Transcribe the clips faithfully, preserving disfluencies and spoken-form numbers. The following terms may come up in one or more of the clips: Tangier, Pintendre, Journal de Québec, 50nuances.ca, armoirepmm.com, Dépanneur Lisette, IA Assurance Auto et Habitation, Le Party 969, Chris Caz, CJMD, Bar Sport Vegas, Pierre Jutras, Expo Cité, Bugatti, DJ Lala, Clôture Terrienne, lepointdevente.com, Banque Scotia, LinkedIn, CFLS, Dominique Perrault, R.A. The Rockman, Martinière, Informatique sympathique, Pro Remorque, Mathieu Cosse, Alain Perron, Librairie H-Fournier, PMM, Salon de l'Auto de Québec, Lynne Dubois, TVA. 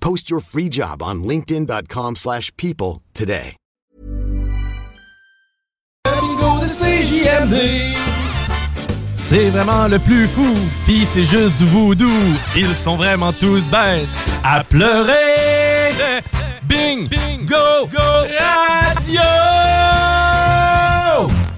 Post your free job on linkedin dot com slash people today. C'est vraiment le plus fou, pis c'est juste voodoo. Ils sont vraiment tous bêtes à pleurer. Bing, bing, go, go, radio!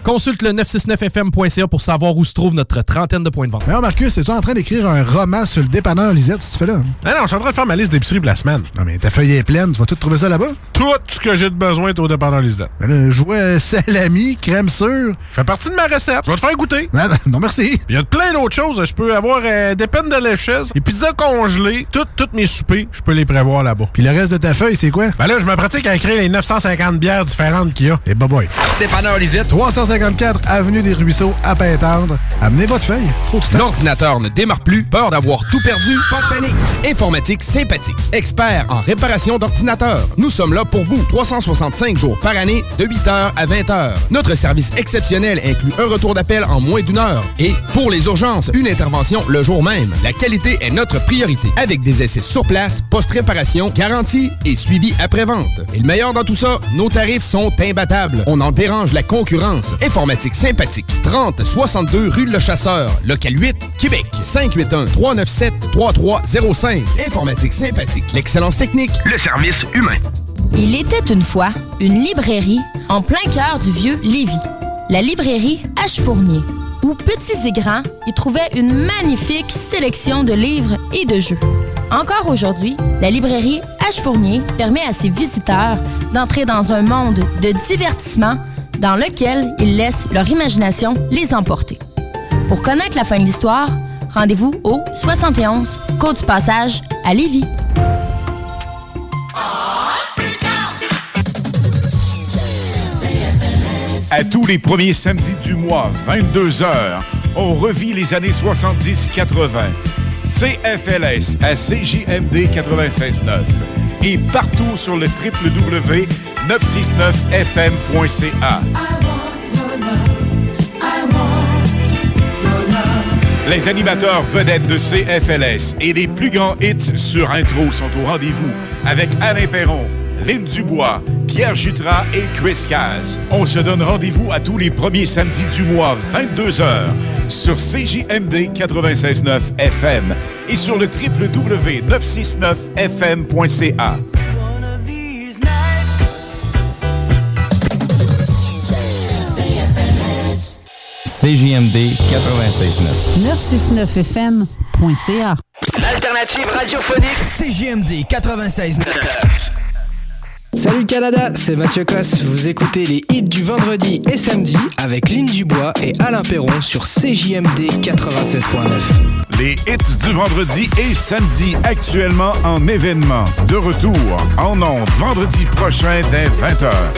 Consulte le neuf cent soixante-neuf F M point C A pour savoir où se trouve notre trentaine de points de vente. Mais non, Marcus, es-tu en train d'écrire un roman sur le dépanneur Lisette, si tu fais là? Ah non, je suis en train de faire ma liste d'épicerie pour la semaine. Non, mais ta feuille est pleine, tu vas tout trouver ça là-bas? Tout ce que j'ai de besoin est au dépanneur Lisette. Ben là, je vois salami, crème sûre. Ça fait partie de ma recette. Je vais te faire goûter. Non, non merci. Il y a plein d'autres choses. Je peux avoir euh, des peines de léchesse, des pizzas congelées, toutes tout mes soupers, je peux les prévoir là-bas. Puis le reste de ta feuille, c'est quoi? Ben là, je me pratique à écrire les neuf cent cinquante bières différentes qu'il y a. Et boboy. Dépanneur Lisette, trois cent cinquante-quatre avenue des Ruisseaux, à Pintendre. Amenez votre feuille. Trop de temps. L'ordinateur ne démarre plus. Peur d'avoir tout perdu. Pas de panique. Informatique sympathique. Expert en réparation d'ordinateurs. Nous sommes là pour vous. trois cent soixante-cinq jours par année, de huit heures à vingt heures. Notre service exceptionnel inclut un retour d'appel en moins d'une heure. Et pour les urgences, une intervention le jour même. La qualité est notre priorité. Avec des essais sur place, post-réparation, garantie et suivi après-vente. Et le meilleur dans tout ça, nos tarifs sont imbattables. On en dérange la concurrence. Informatique sympathique. trente soixante-deux rue Le Chasseur, local huit, Québec. cinq huit un, trois neuf sept, trois trois zéro cinq. Informatique sympathique. L'excellence technique. Le service humain. Il était une fois une librairie en plein cœur du vieux Lévis. La librairie H-Fournier, où petits et grands y trouvaient une magnifique sélection de livres et de jeux. Encore aujourd'hui, la librairie H-Fournier permet à ses visiteurs d'entrer dans un monde de divertissement dans lequel ils laissent leur imagination les emporter. Pour connaître la fin de l'histoire, rendez-vous au soixante et onze Côte-du-Passage à Lévis. À tous les premiers samedis du mois, vingt-deux heures, on revit les années soixante-dix quatre-vingt. C F L S à C J M D quatre-vingt-seize neuf et partout sur le double vé double vé double vé neuf cent soixante-neuf F M point C A. Les animateurs vedettes de C F L S et les plus grands hits sur intro sont au rendez-vous avec Alain Perron, Lynne Dubois, Pierre Jutras et Chris Caz. On se donne rendez-vous à tous les premiers samedis du mois, vingt-deux heures, sur C J M D quatre-vingt-seize neuf F M et sur le double vé double vé double vé neuf cent soixante-neuf F M point C A. C J M D quatre-vingt-seize neuf. neuf cent soixante-neuf F M point C A. L'alternative radiophonique C J M D quatre-vingt-seize neuf. Salut Canada, c'est Mathieu Cosse. Vous écoutez les hits du vendredi et samedi avec Lynne Dubois et Alain Perron sur C J M D quatre-vingt-seize neuf. Les hits du vendredi et samedi actuellement en événement. De retour en ondes vendredi prochain dès vingt heures.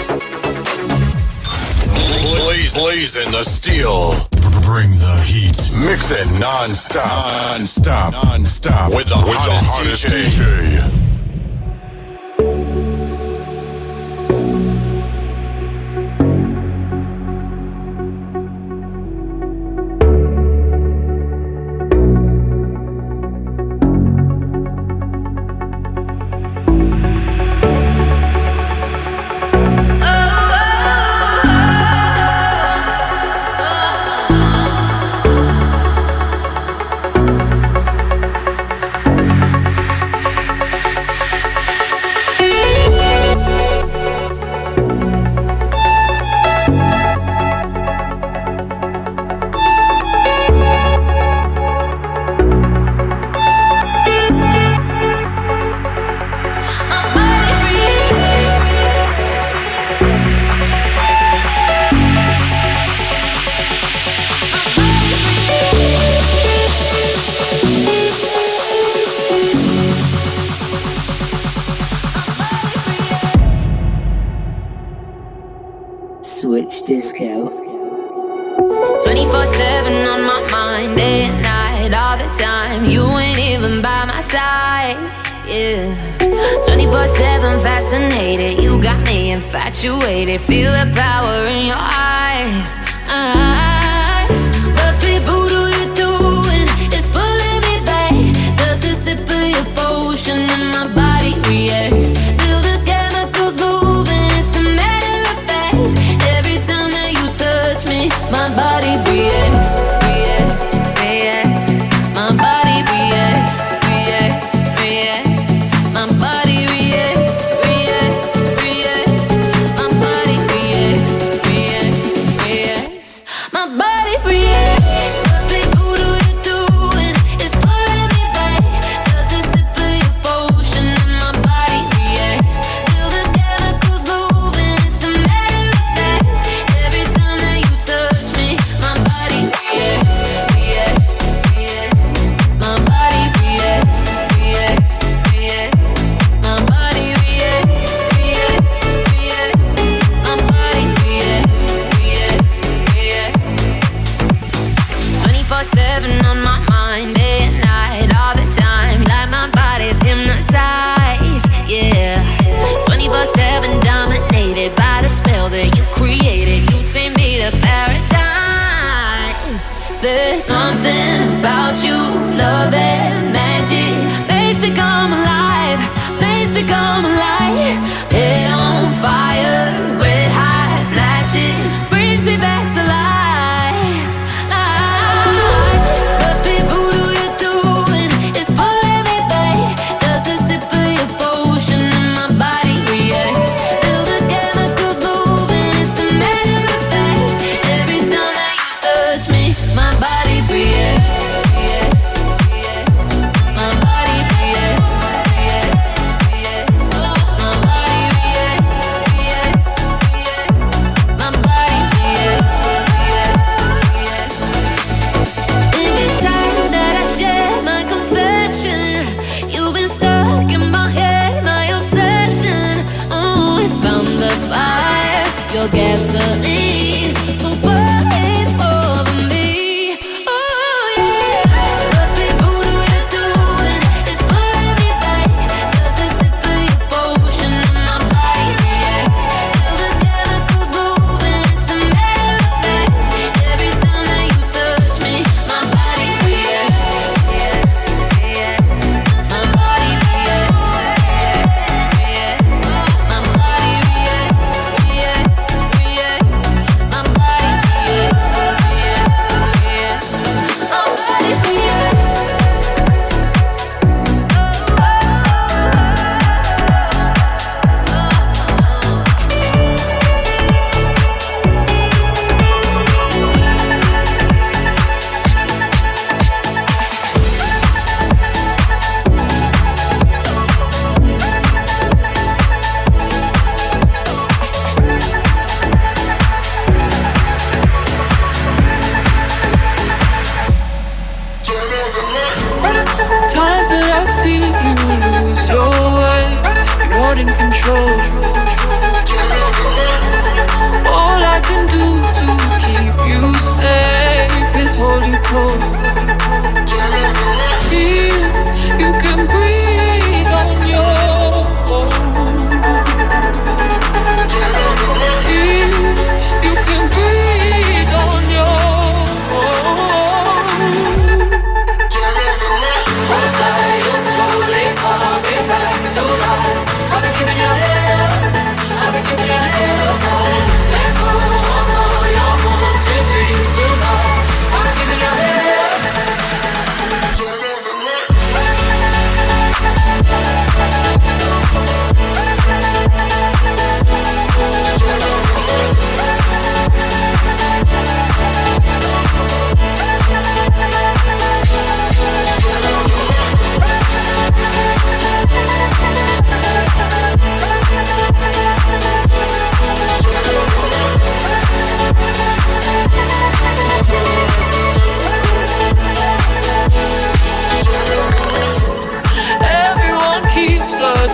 Blaze, blaze in the steel. Bring the heat. Mix it non-stop. Non-stop. Non-stop. With the hottest D J. Switch Disco. twenty-four seven on my mind, day and night, all the time. You ain't even by my side, yeah. twenty-four seven fascinated, you got me infatuated. Feel the power in your eyes, eyes. What's the voodoo you're doing? It's pulling me back. Does a sip of your potion and my body reacts.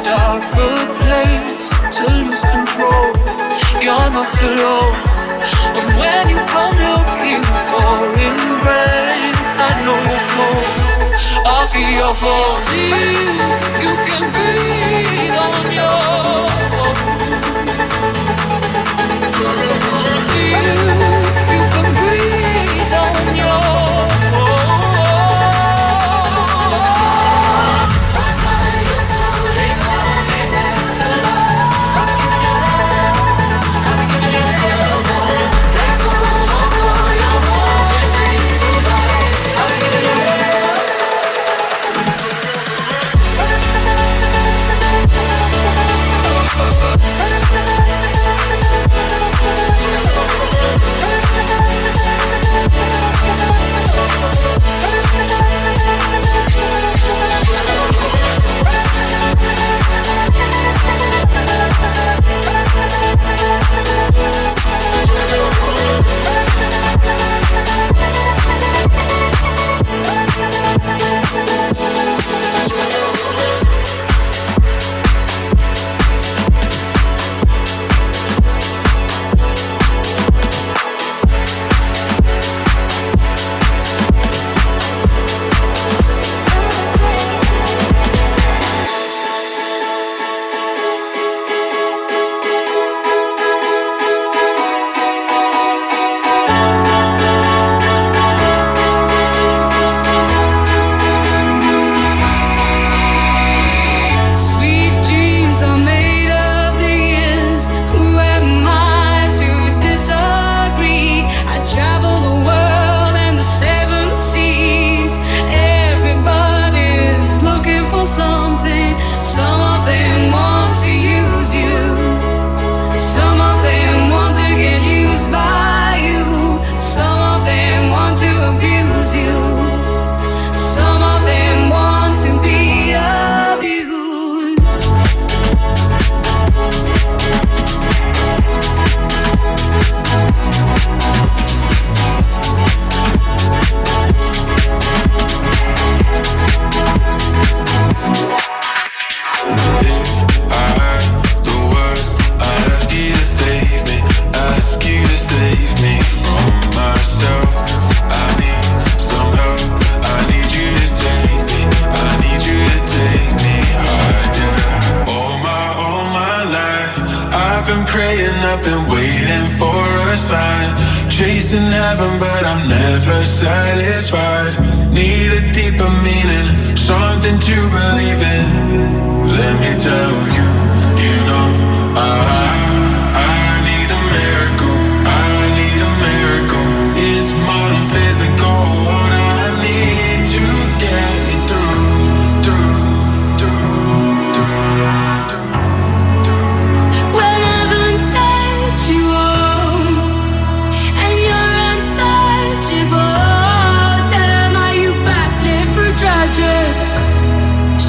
Darker place to lose control. You're not alone. And when you come looking for embrace, I know you're full of your faults. You can breathe on your own. You can breathe on your own.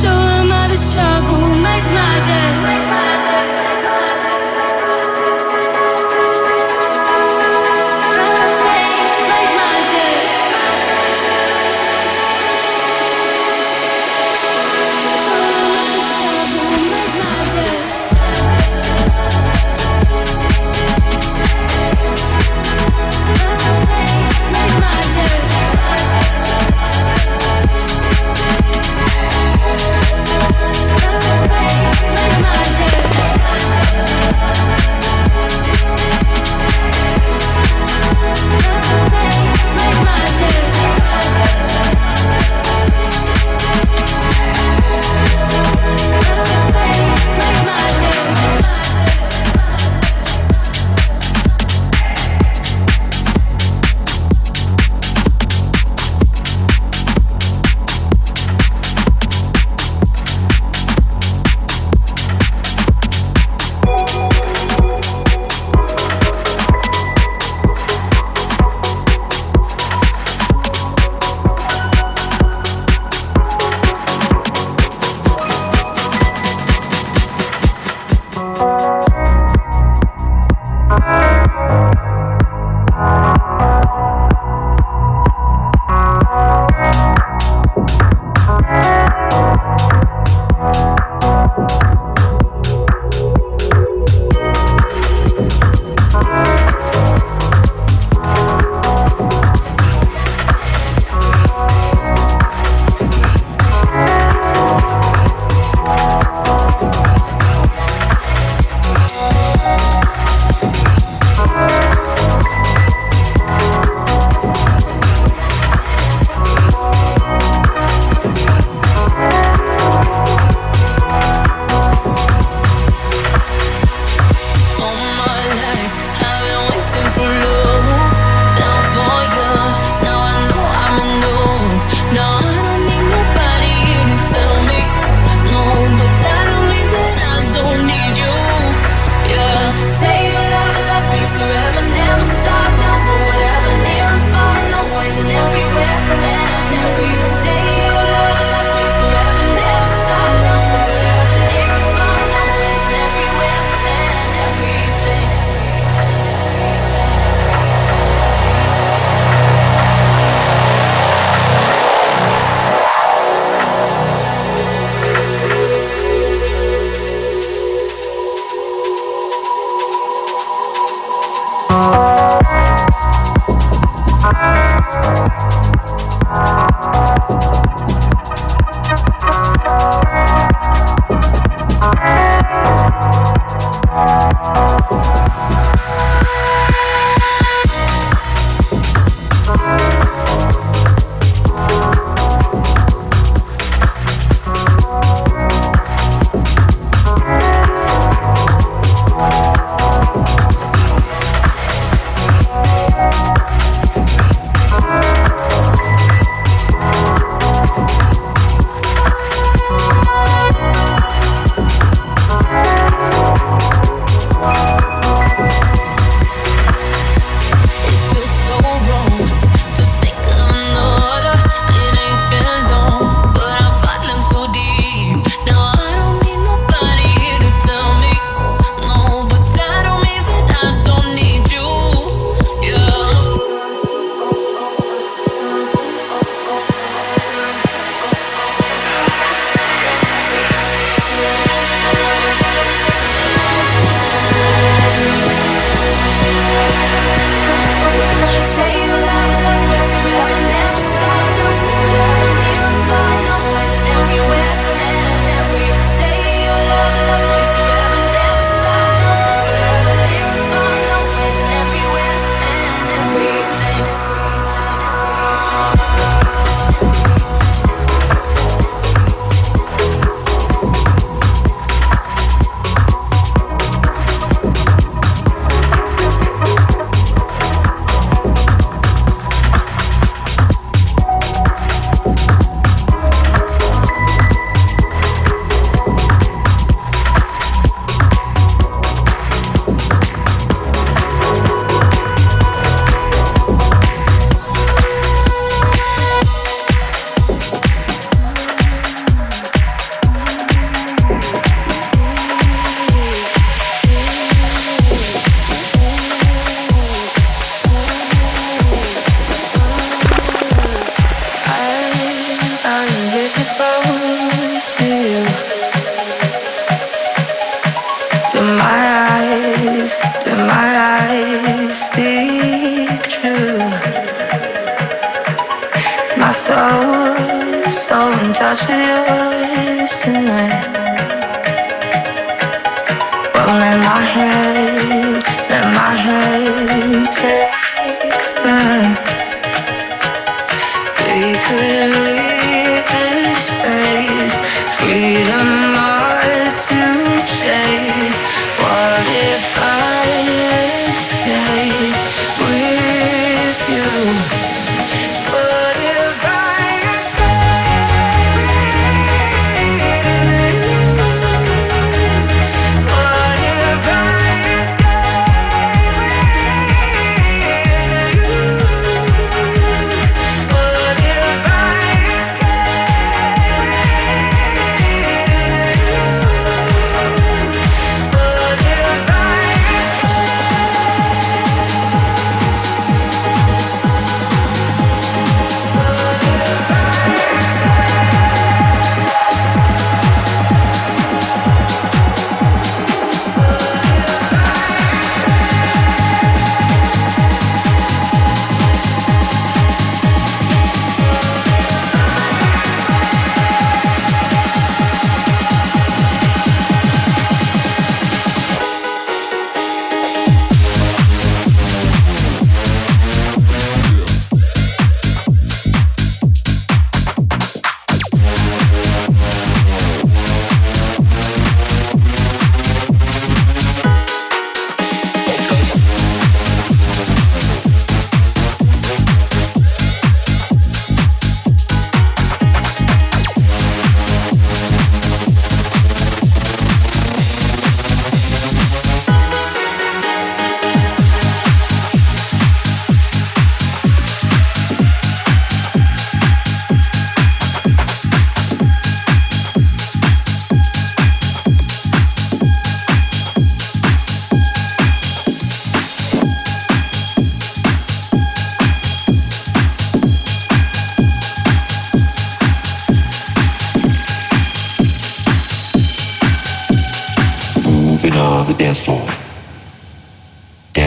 Show them how to struggle, make magic. Make magic, make magic, make magic.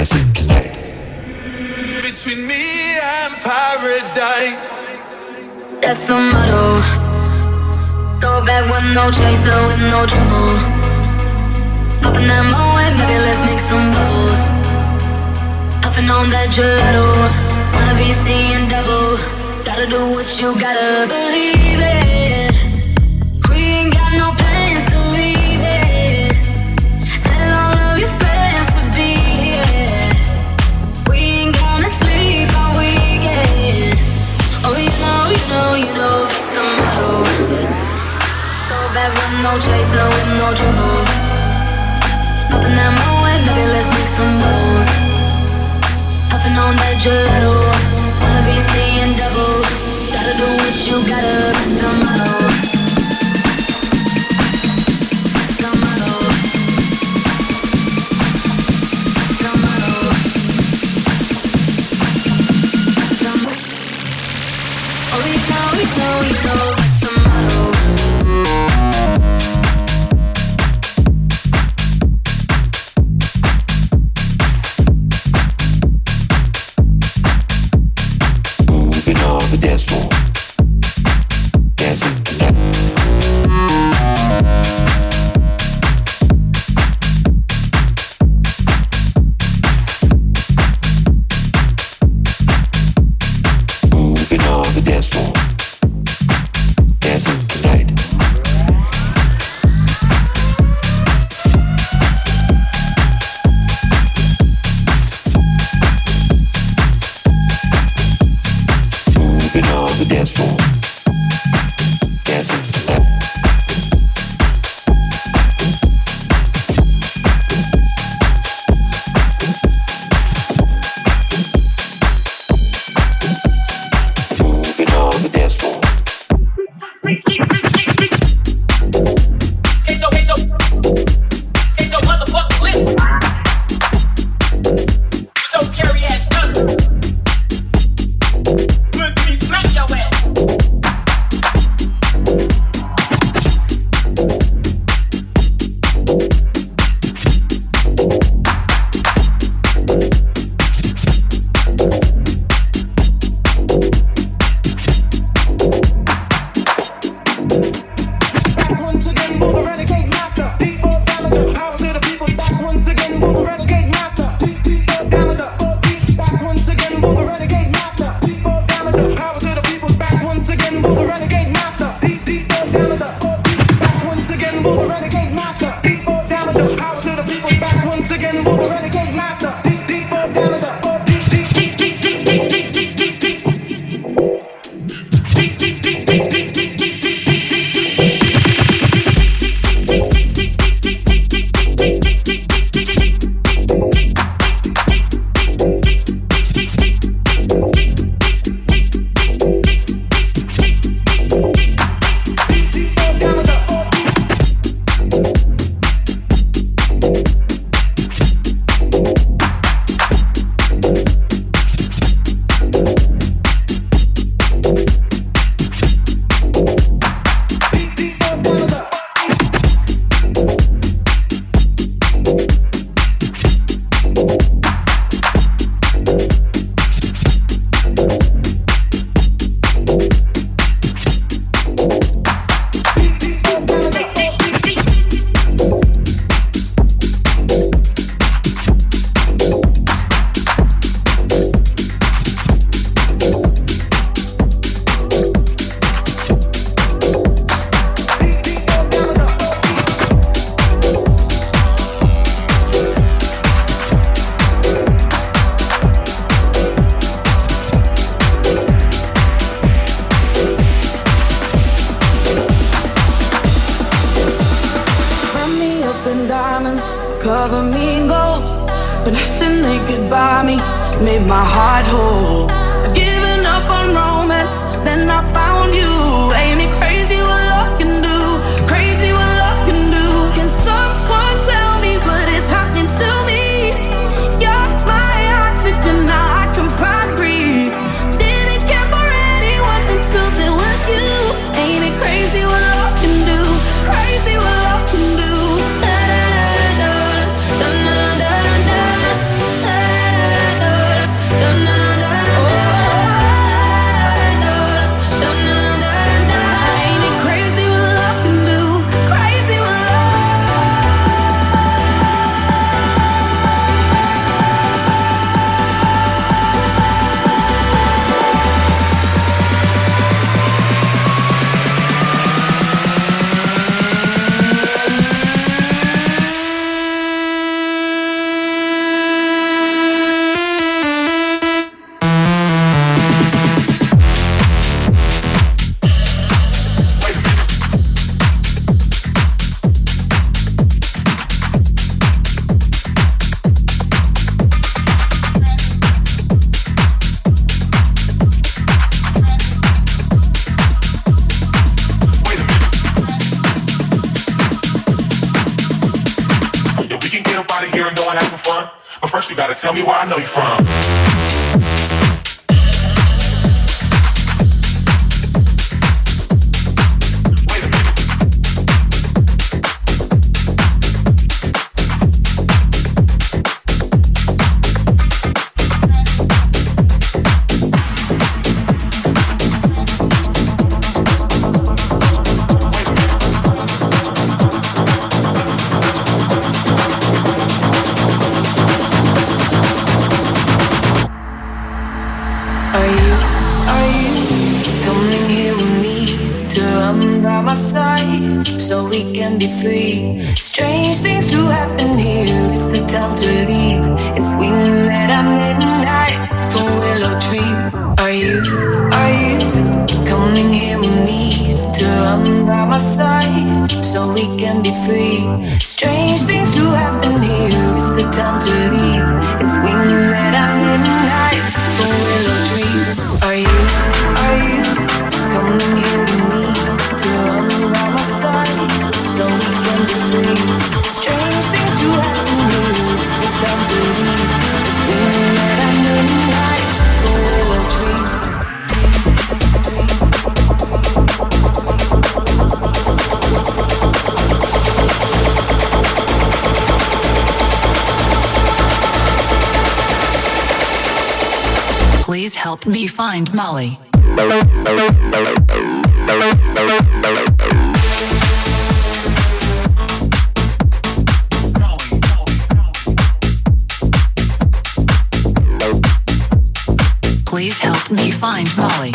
classic clay. Between me and paradise. That's the motto. Go back with no chaser, with no trouble. Up in that moat, baby, let's make some bubbles. Up and on that gelato. Wanna be seeing double. Gotta do what you gotta believe it. We ain't got no plans to leave it. Tell all of your friends to be here. We ain't gonna sleep all weekend. Oh, you know, you know, you know it's the motto. Go back with no chaser, with no trouble. Up in that moment, baby, let's make some moves. Huffin' on that gelato. Wanna be seeing double. Gotta do what you gotta, that's the motto. No, you know. gotta tell me where I know you from. Me find Molly. Please help me find Molly. Please help me find Molly.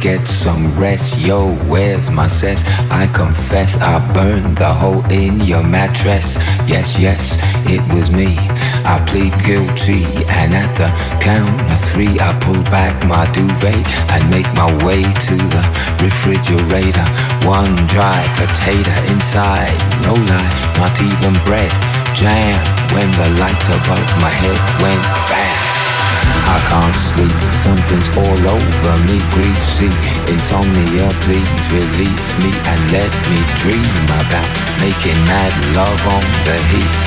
Get some rest, yo, where's my cess? I confess I burned the hole in your mattress. Yes, yes, it was me. I plead guilty, and at the count of three I pull back my duvet and make my way to the refrigerator. One dry potato inside, no lie, not even bread. Jam when the light above my head went bam. I can't sleep, something's all over me, greasy. Insomnia, please release me and let me dream about making mad love on the heath,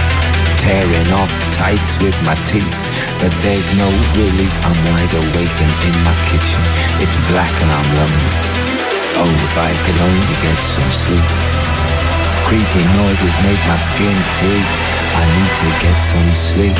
tearing off tights with my teeth. But there's no relief, I'm wide awake and in my kitchen. It's black and I'm lonely. Oh, if I could only get some sleep. Creaky noises make my skin creep. I need to get some sleep.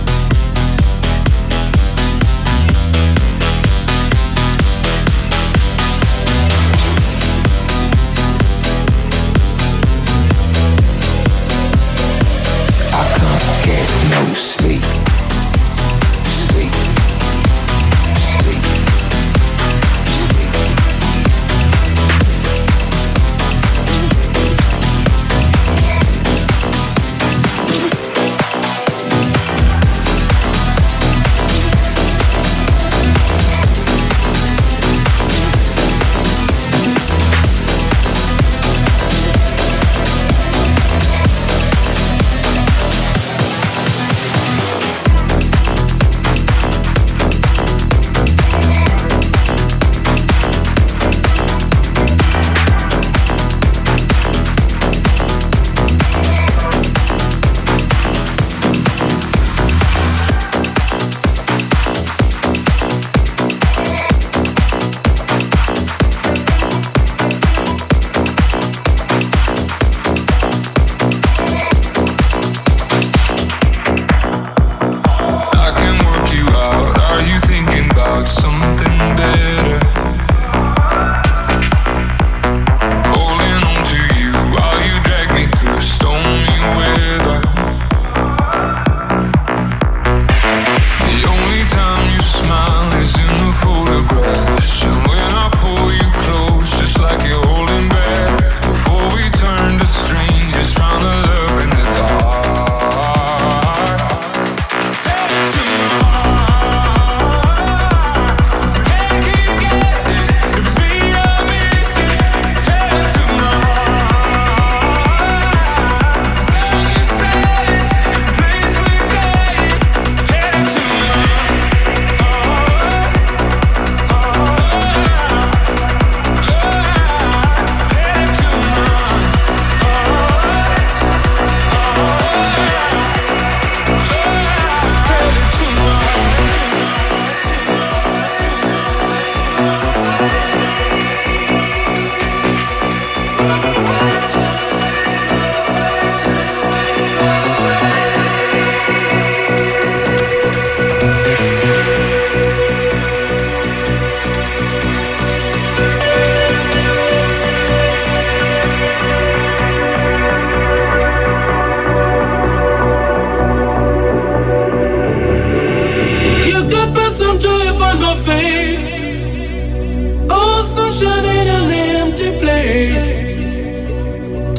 I can't get no sleep. Sleep. Sleep.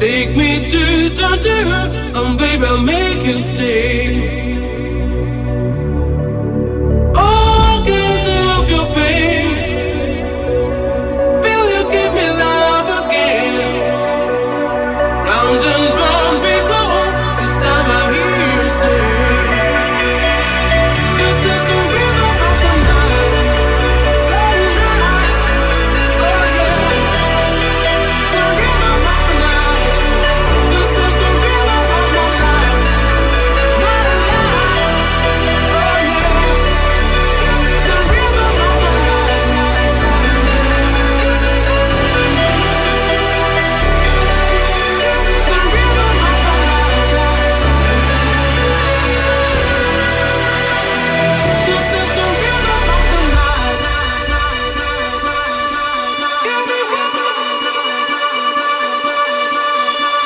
Take me to Tangier, and baby I'll make you stay. Oh, I can solve your pain. Will you give me love again? Round and round we go, this time I hear you say. This is the rhythm of the night, oh night, oh yeah. The rhythm of the night, this is the rhythm of my life, my life, oh yeah. The rhythm of my life, life, life. The rhythm of my life, life, life. This is the rhythm of the night, night, night, night, night, night, night. Tell me why, tell me why.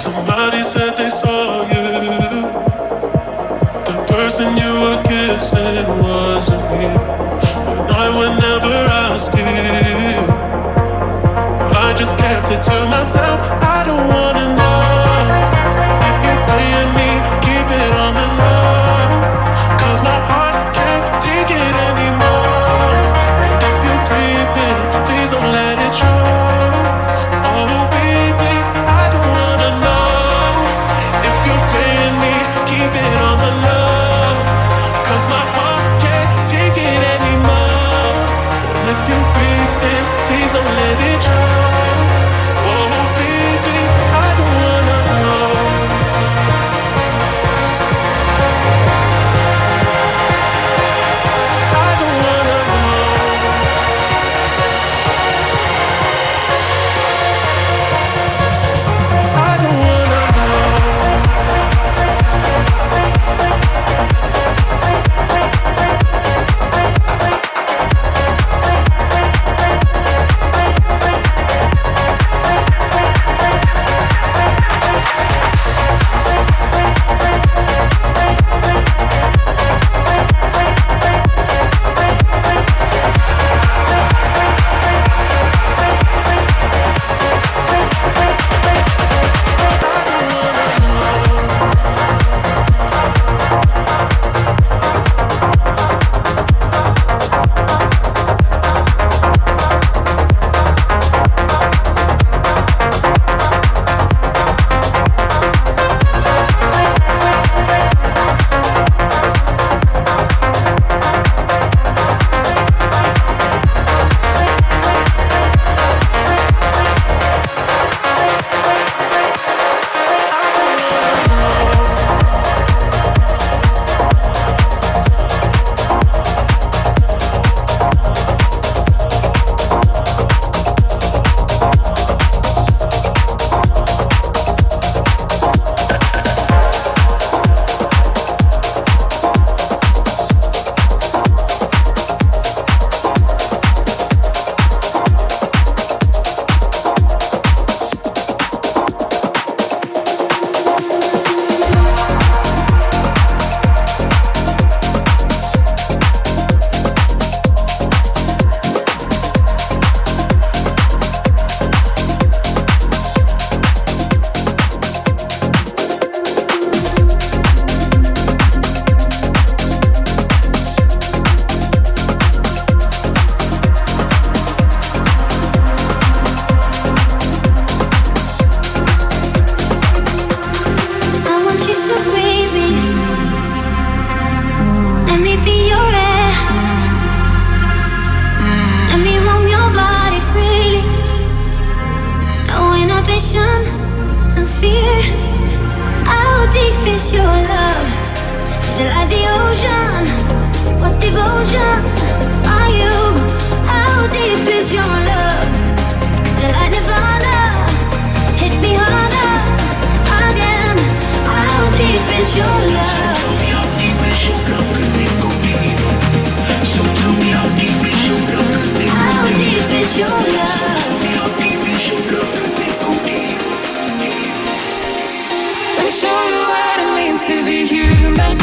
Somebody said they saw you. The person you were kissing wasn't me. And I would never ask you. I just kept it to myself. I don't wanna know. If you're playing me, keep it on the low. Cause my heart can't take it anymore. And if you're creeping, please don't let it show. Oh baby, I don't wanna know. If you're playing me, keep it on the low. Cause my heart can't take it anymore. And if you're creeping, please don't let it show. Oh baby, I don't wanna know. What's your love? Is it like the ocean? What devotion are you? How deep is your love? Is it like Nirvana? Hit me harder again. How deep is your love? So tell me how deep is your love? Could it go deeper? So tell me how deep is your love? Could it go deeper? How deep is your love? So tell me how deep is your love? Could it go deeper? Let me show you what it means to be human.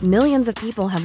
Millions of people have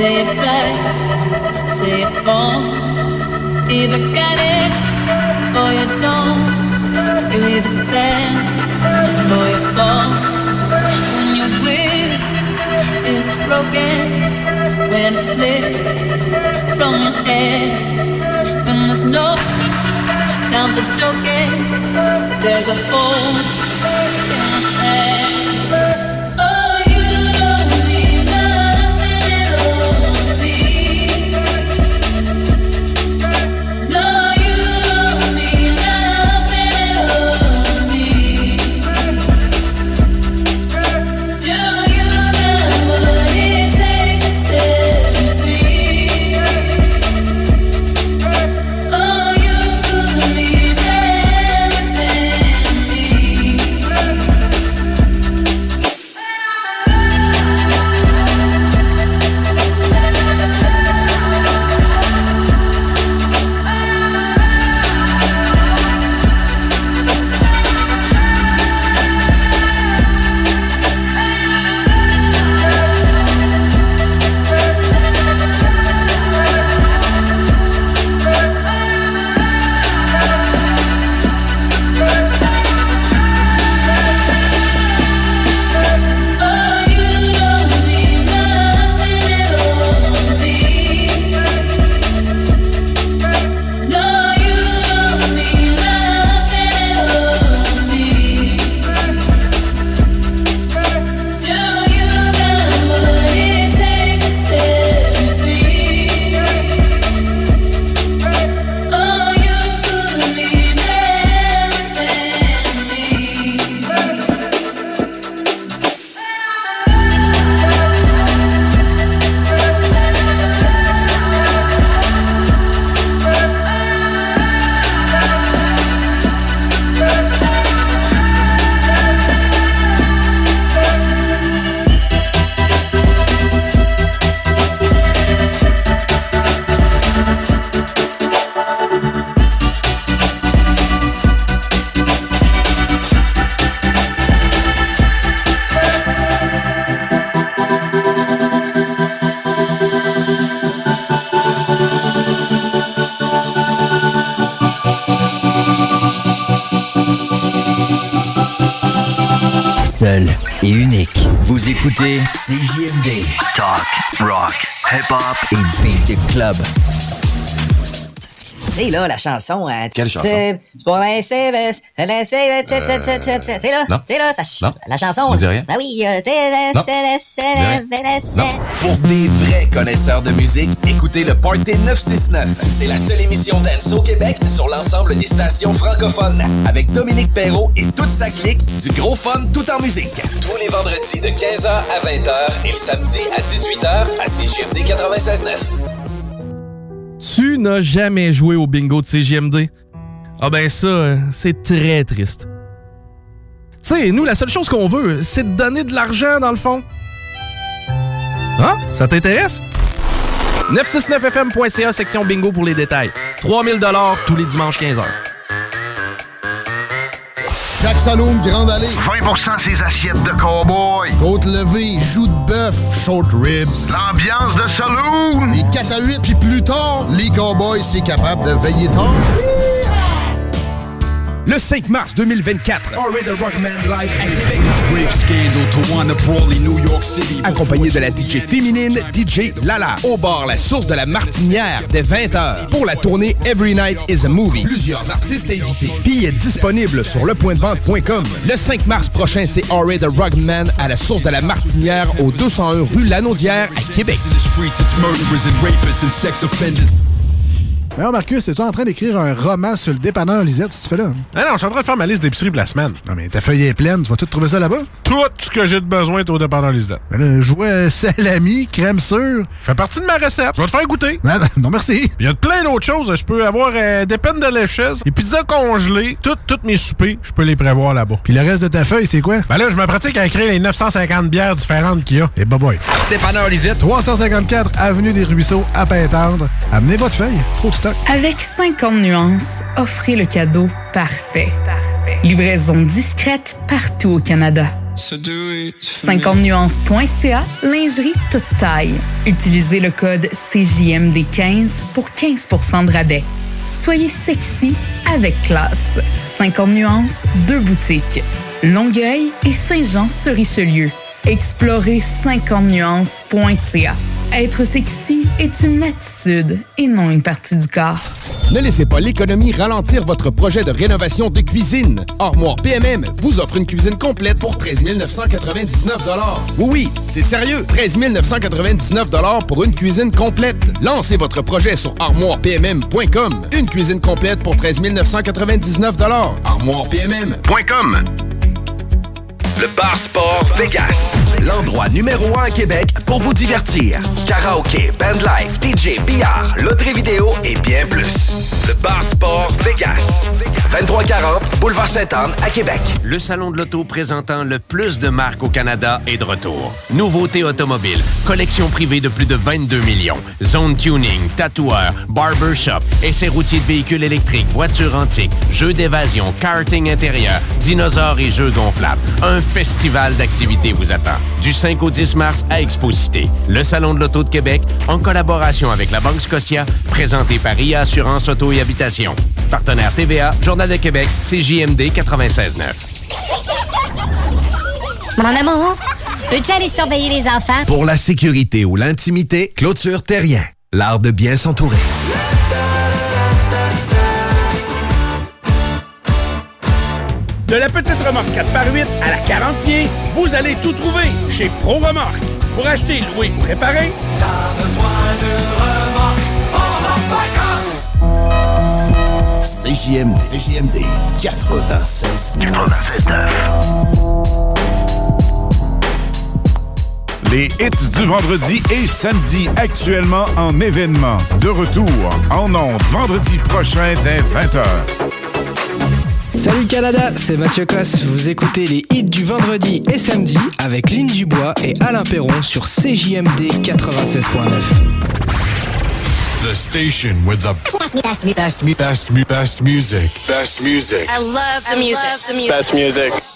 C'est vrai, c'est bon, il veut caler, pour y attendre, il veut stand, pour y fall. When your will is broken, when it slips from your hands, when there's no time for joking, there's a hole in your head. seul et unique. Vous écoutez C J M D. Talk, rock, hip-hop et beat club. Tu sais, là, la chanson... Elle... Quelle chanson? C'est pour la C F L S, la C F L S, euh... c'est là, non. C'est là, ça ch... non. La chanson... On dit rien. Ben oui, euh... non. Non. Pour des vrais connaisseurs de musique, écoutez le Party neuf cent soixante-neuf. C'est la seule émission dance au Québec sur l'ensemble des stations francophones. Avec Dominique Perrault et toute sa clique, du gros fun tout en musique. Tous les vendredis de quinze heures à vingt heures et le samedi à dix-huit heures à C J M D quatre-vingt-seize neuf. Tu n'as jamais joué au bingo de C J M D? Ah ben ça, c'est très triste. Tu sais, nous, la seule chose qu'on veut, c'est de donner de l'argent dans le fond. Hein? Ça t'intéresse? neuf cent soixante-neuf F M point C A, section bingo pour les détails. trois mille dollars tous les dimanches quinze heures. Chaque Saloon Grande Allée. vingt pour cent ses assiettes de cow-boy. Côte levée, joues de bœuf, short ribs. L'ambiance de Saloon. Les quatre à huit, puis plus tard, les cow-boys, c'est capable de veiller tard. Le cinq mars deux mille vingt-quatre, R A The Rockman live à Québec. Accompagné de la D J féminine, D J Lala. Au bar La Source de la Martinière, dès vingt heures. Pour la tournée Every Night is a Movie. Plusieurs artistes invités. Billets disponible sur le point de vente point com. Le cinq mars prochain, c'est R A The Rockman à La Source de la Martinière, au deux cent un rue Lanaudière, à Québec. Alors Marcus, es-tu en train d'écrire un roman sur le dépanneur Lisette, si tu fais là? Ah non, je suis en train de faire ma liste d'épicerie pour la semaine. Non, mais ta feuille est pleine, tu vas tout trouver ça là-bas? Tout ce que j'ai de besoin est au dépanneur Lisette. Ben là, je vois salami, crème sûre. Ça fait partie de ma recette. Je vais te faire goûter. Ben, non, merci. Il y a plein d'autres choses. Je peux avoir euh, des peines de léchesse, des pizzas congelées, toutes tout mes soupers, je peux les prévoir là-bas. Puis le reste de ta feuille, c'est quoi? Ben là, je me pratique à écrire les neuf cent cinquante bières différentes qu'il y a. Et bye bye. Dépanneur Lisette. trois cent cinquante-quatre avenue des Ruisseaux, à Pintendre. Amenez votre feuille. Trop de stock. Avec cinquante nuances, offrez le cadeau parfait. Parfait. Livraison discrète partout au Canada. So cinquante nuances point C A, lingerie toute taille. Utilisez le code C J M D quinze pour quinze pour cent de rabais. Soyez sexy avec classe. cinquante nuances, deux boutiques. Longueuil et Saint-Jean-sur-Richelieu. Explorez cinquante nuances point C A. Être sexy est une attitude et non une partie du corps. Ne laissez pas l'économie ralentir votre projet de rénovation de cuisine. Armoire P M M vous offre une cuisine complète pour treize mille neuf cent quatre-vingt-dix-neuf dollars. Oui, oui, c'est sérieux. treize mille neuf cent quatre-vingt-dix-neuf dollars pour une cuisine complète. Lancez votre projet sur armoire P M M point com. Une cuisine complète pour treize mille neuf cent quatre-vingt-dix-neuf dollars. armoire P M M point com. Le Bar Sport Vegas, l'endroit numéro un à Québec pour vous divertir. Karaoké, bandlife, D J, billard, loterie vidéo et bien plus. Le Bar Sport Vegas, vingt-trois quarante Boulevard Sainte-Anne à Québec. Le Salon de l'Auto présentant le plus de marques au Canada est de retour. Nouveautés automobiles, collection privée de plus de vingt-deux millions, zone tuning, tatoueur, barbershop, essais routiers de véhicules électriques, voitures antiques, jeux d'évasion, karting intérieur, dinosaures et jeux gonflables. Un festival d'activités vous attend. Du cinq au dix mars à Expo Cité, le Salon de l'Auto de Québec, en collaboration avec la Banque Scotia, présenté par I A Assurance Auto et Habitation. Partenaire T V A, Journal de Québec, C J M D quatre-vingt-seize neuf. Mon amour, peux-tu aller surveiller les enfants? Pour la sécurité ou l'intimité, Clôture Terrienne. L'art de bien s'entourer. De la petite remorque quatre par huit à la quarante pieds, vous allez tout trouver chez Pro Remorque. Pour acheter, louer ou réparer, t'as besoin d'une remorque. Remorque C J M D, C J M D quatre-vingt-seize neuf. Les hits du vendredi et samedi, actuellement en événement. De retour en ondes vendredi prochain dès vingt heures. Salut Canada, c'est Mathieu Cosse. Vous écoutez les hits du vendredi et samedi avec Lynne Dubois et Alain Perron sur C J M D quatre-vingt-seize neuf. The station with the best, best, best, best music. Best music. I love the music. I love the music. Best music. Dream.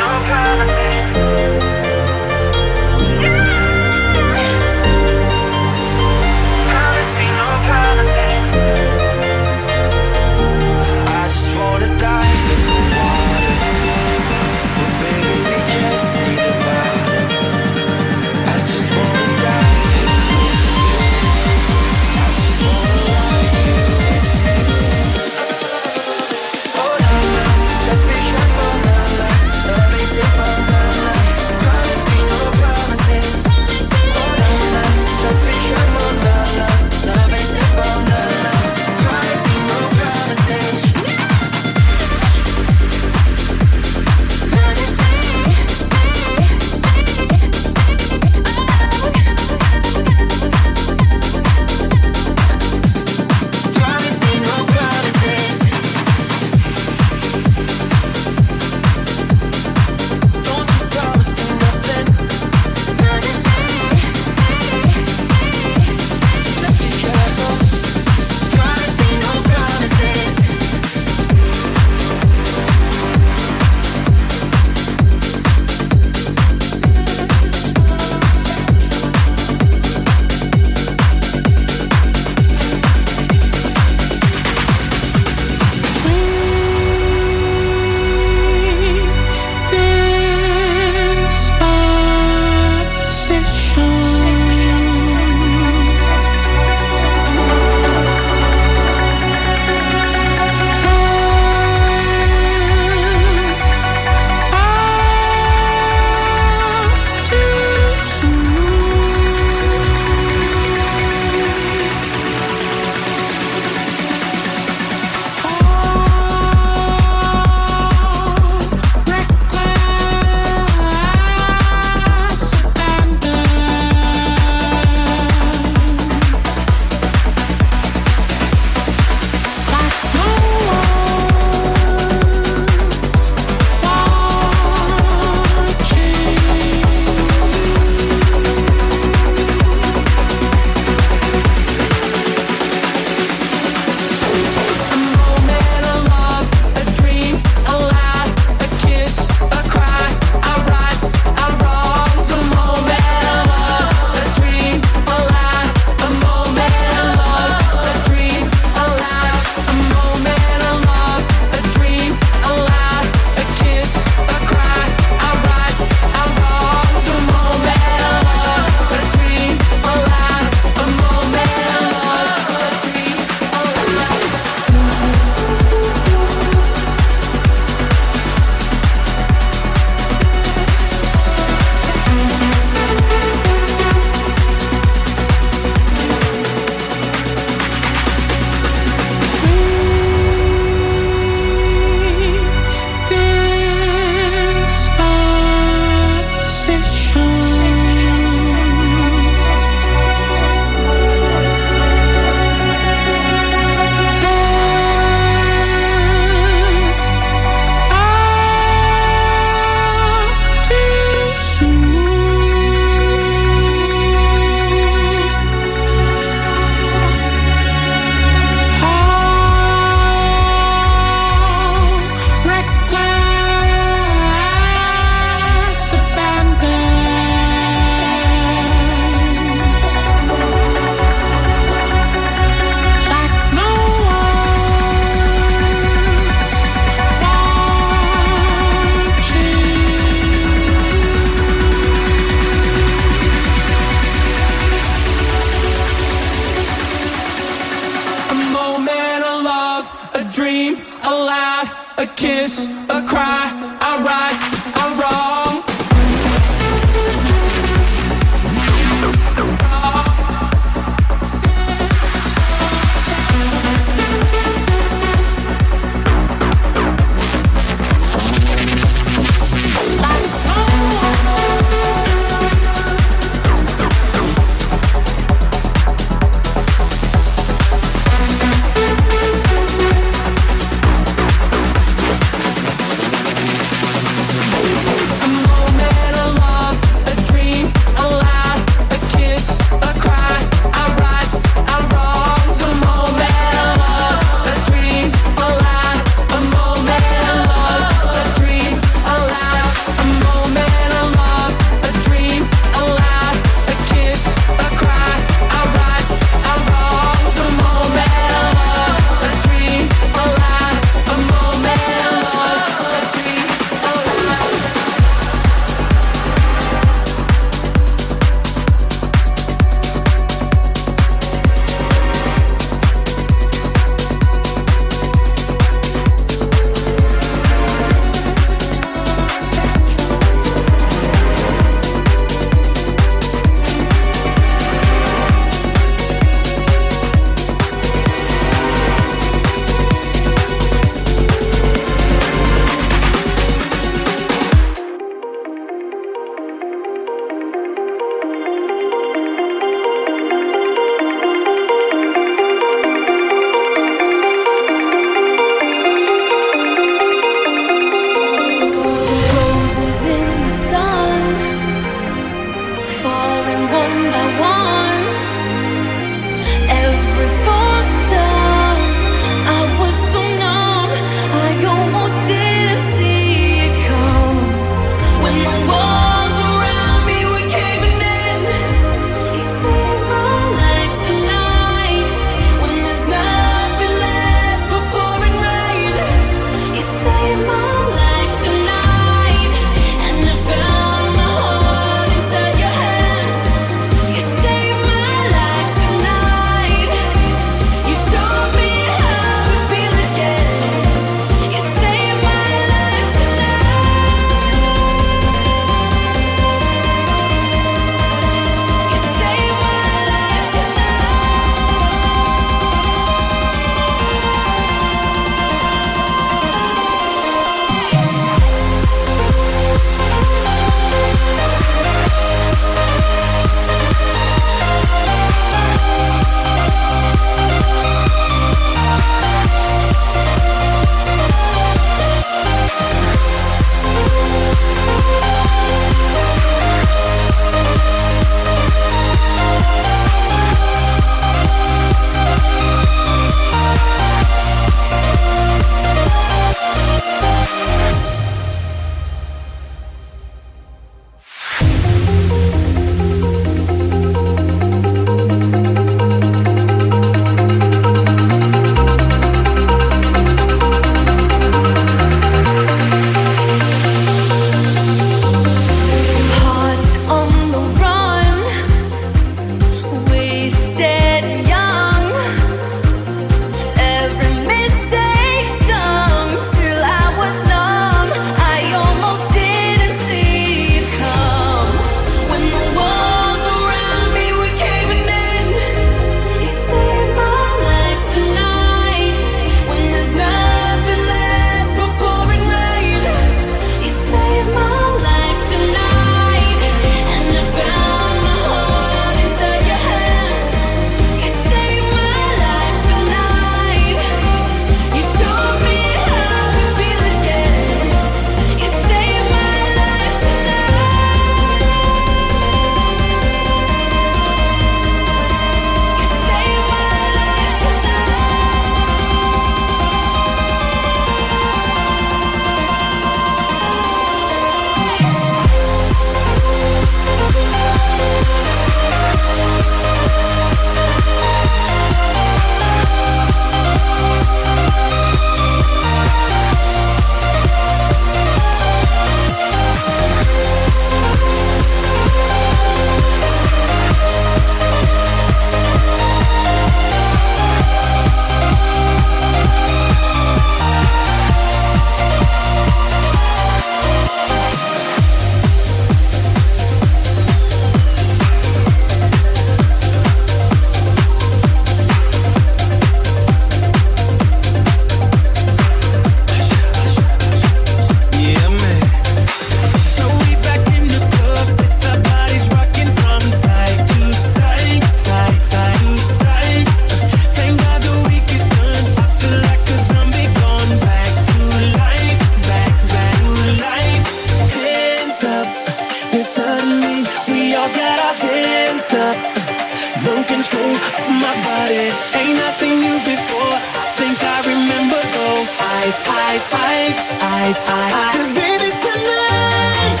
control of my body. Ain't I seen you before? I think I remember those eyes, eyes, eyes, eyes, eyes, eyes. Cause baby, tonight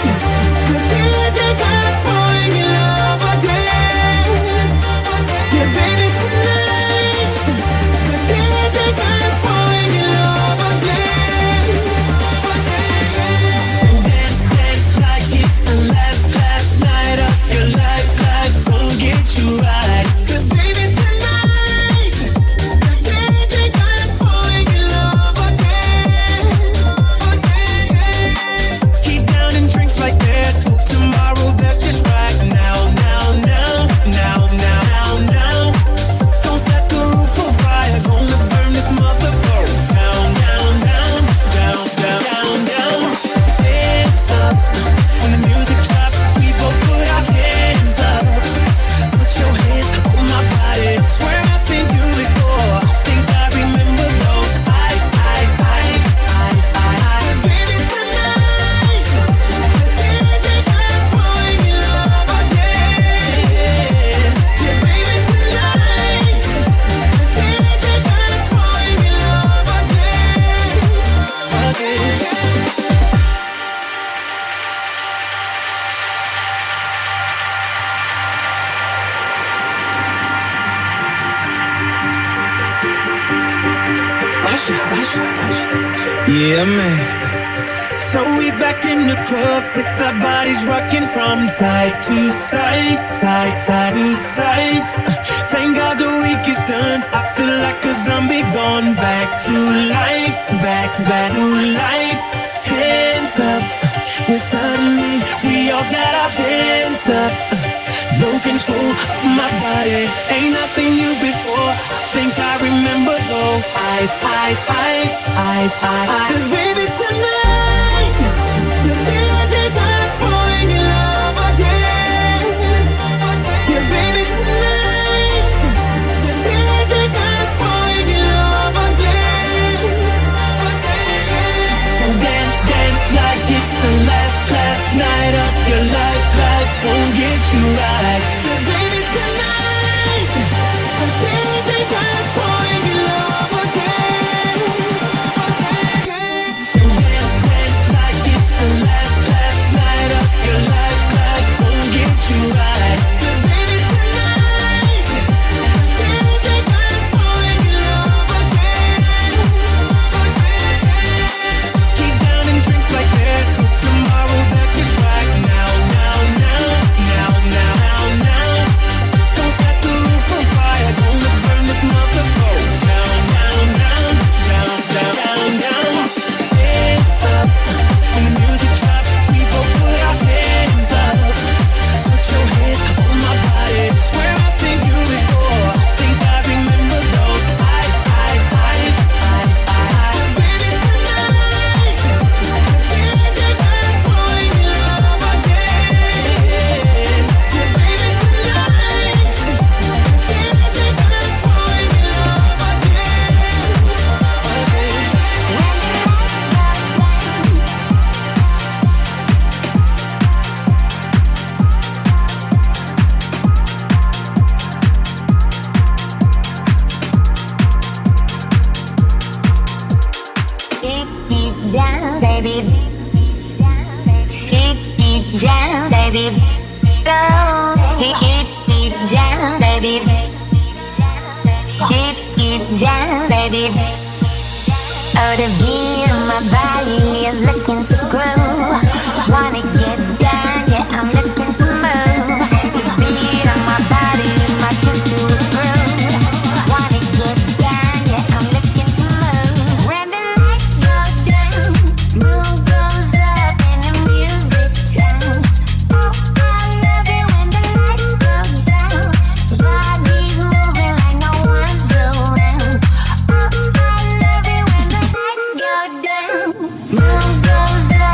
the D J got swung in love again. Yeah, baby, tonight the D J got swung in love again. So dance, dance like it's the last, last night of your lifetime. We'll get you right. Cause baby, tonight the D J got swung in love again, again. Keep down and drinks like there's no tomorrow. That's just right now, now, now, now, now, now, now. Gonna set the roof on fire. Gonna burn this motherfucker down, down, down, down, down, down, down. Hands up when the music drops. We both put our hands up. Put your hands on my body. Swear I've seen you before. I think I remember those eyes, eyes, eyes, eyes, eyes. Baby, tonight the D J got swung in love again. Yeah, baby, tonight the D J got swung in love again, again. Yeah, man. So we back in the club with our bodies rocking from side to side, side, side to side. Uh, thank God the week is done. I feel like a zombie gone back to life, back, back to life. Hands up, then suddenly we all got our hands up. Uh, no control of my body. Ain't I seen you before? I think I remember those eyes, eyes, eyes, eyes, eyes, eyes. Cause baby, tonight the D J got swung in love again. Yeah, baby, tonight the D J got swung in love again, again. So dance, dance like it's the last, last night of your life, life won't get you right. Cause baby, tonight the D J got swung in love again, again. So dance, dance like it's the last, last night of your life, life won't get you right. Cause baby, tonight the D J got swung in love again, again. Keep down and drinks like there's no tomorrow. That's just right now, now, now, now, now, now, now. Don't set the roof on fire. Gonna burn this motherfucker down, down, down, down, down, down, down. Hands up when the music drops. We both put our hands up. Put your hands on my body. Swear I've seen you before. I think I remember those eyes, eyes, eyes, eyes, eyes. Baby, tonight the D J got swung in love again. Yeah, baby, tonight the D J got swung in love again, again. Kick it down, baby. Kick it down, baby. Go. Kick it down, baby. Kick it down, baby. Oh, the beat on my body is looking to groove. Wanna get down, yeah, I'm looking to move. The beat on my body, my chest to the groove. Wanna get down, yeah, I'm looking to move. When the lights go down, mood goes up and the music sounds. Oh, I love it when the lights go down. Body's moving like no one's around. Oh, I love it when the lights go down. Mood goes up.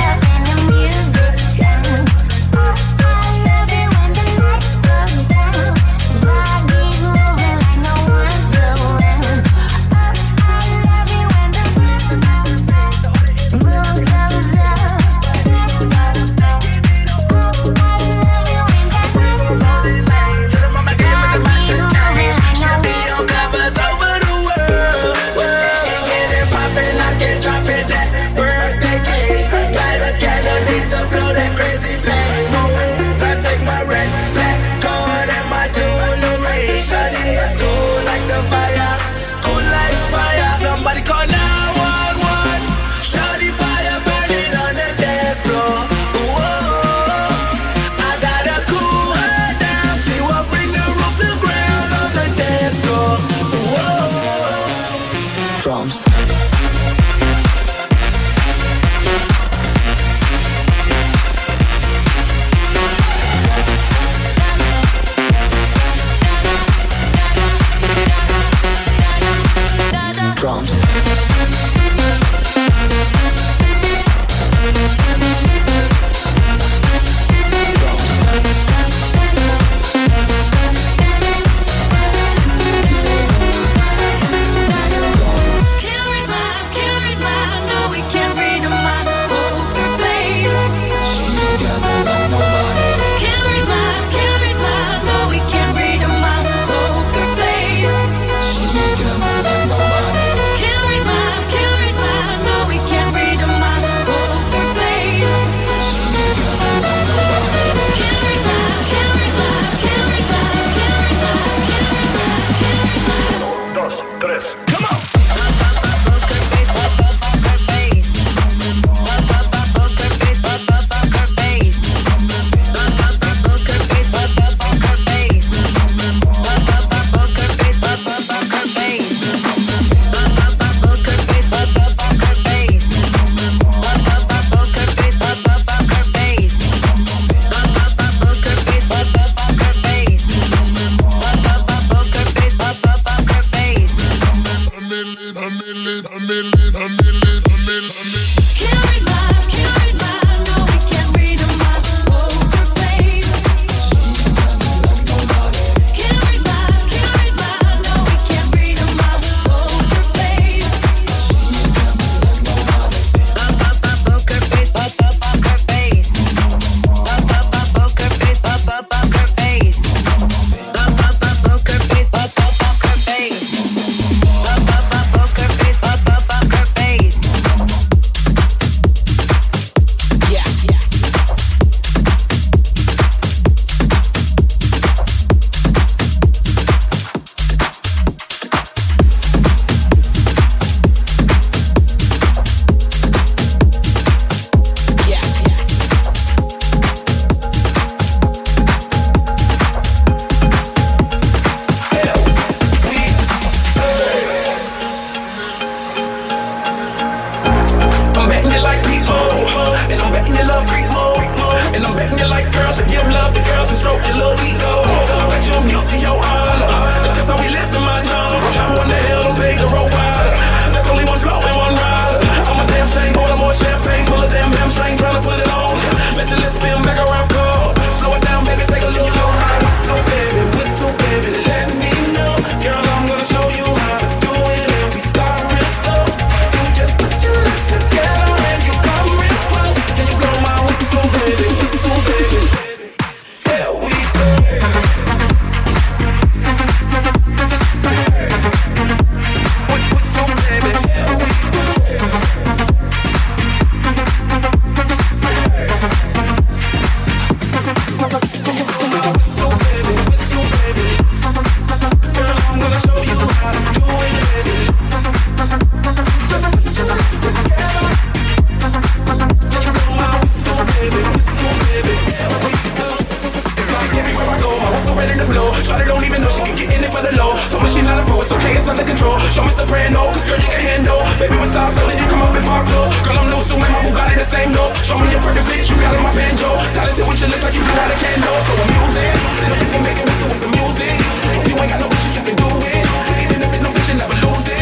Show me soprano, cause girl, you can handle. Baby, what's up, so you come up in my clothes. Girl, I'm loose, so when my Bugatti the same nose. Show me your perfect bitch, you got on my banjo. Talented with your lips like you blew out a candle. So I'm using, and you can make it whistle with the music. If you ain't got no issues, you can do it. Even if it's no fish, you never lose it.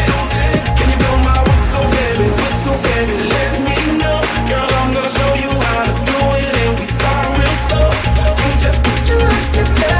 Can you blow my whistle, baby, whistle, baby, let me know. Girl, I'm gonna show you how to do it, and we start real slow. You just put your lips together.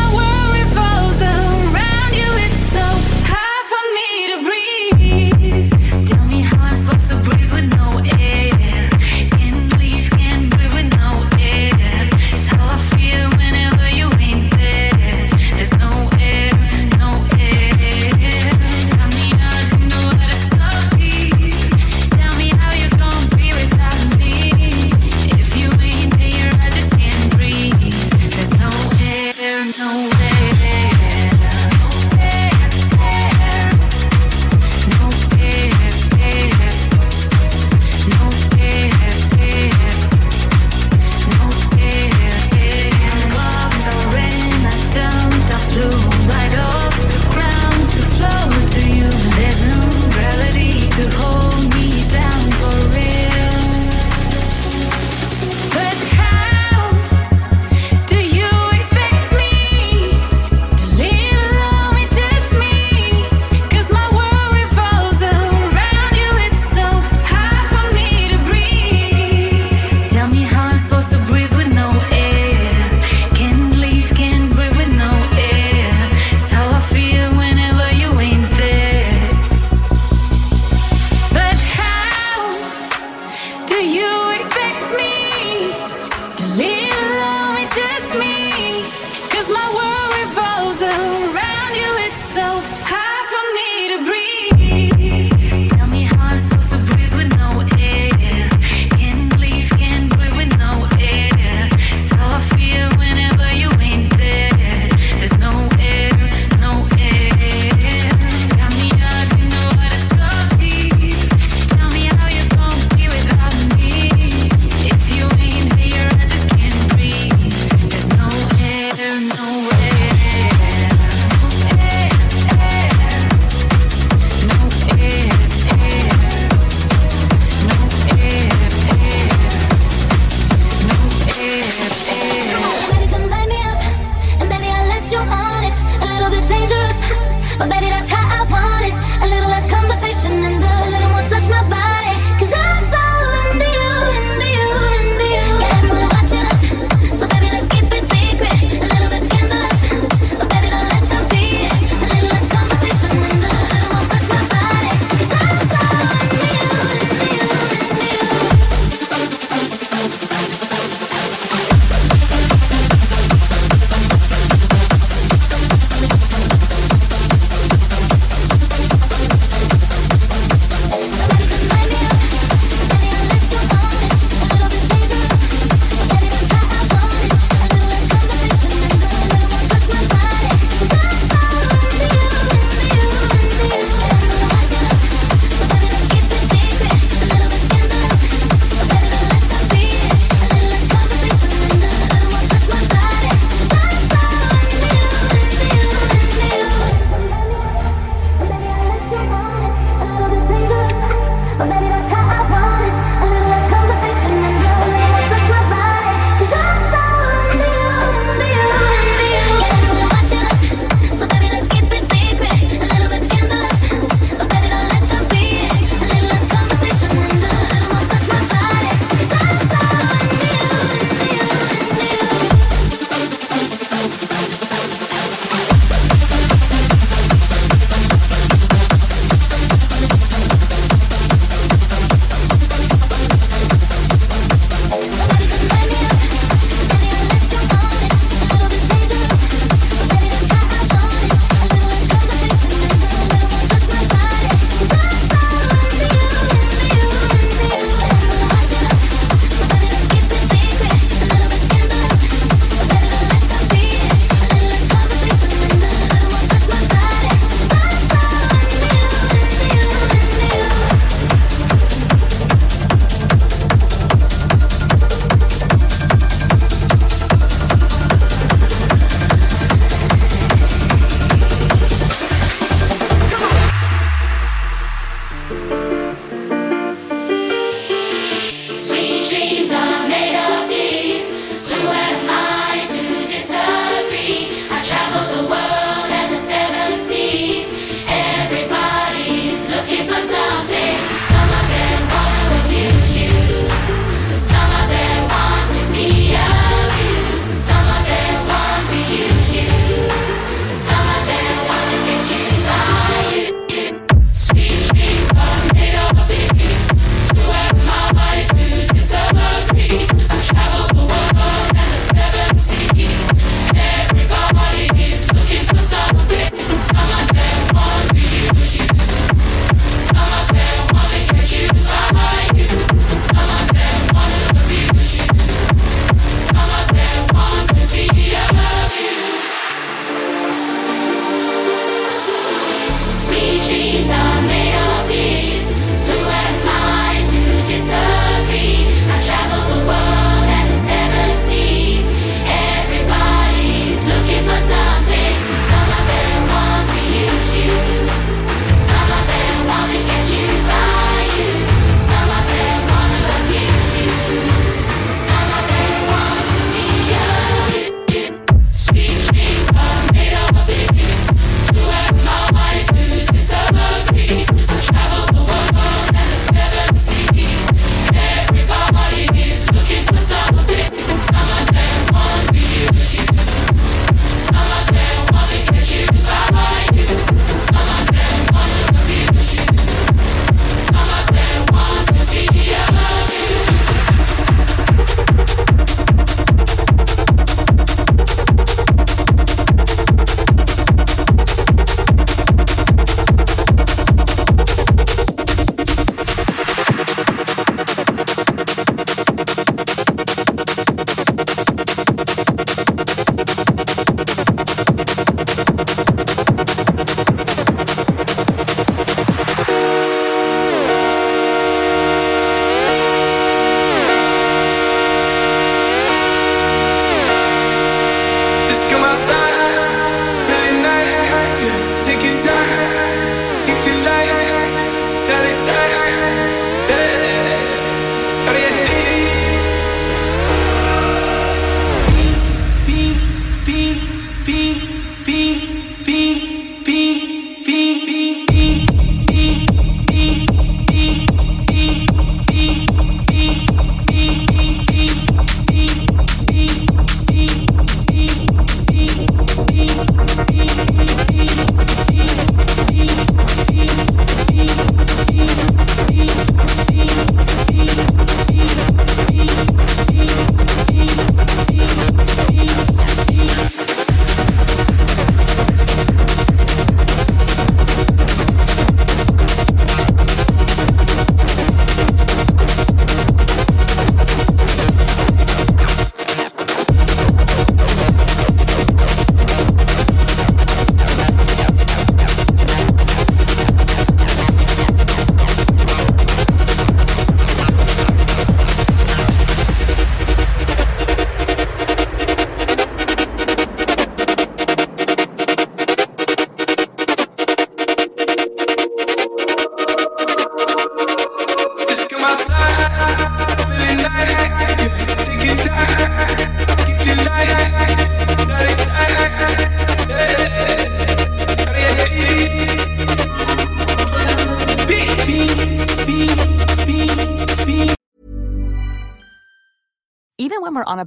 My world even when we're on a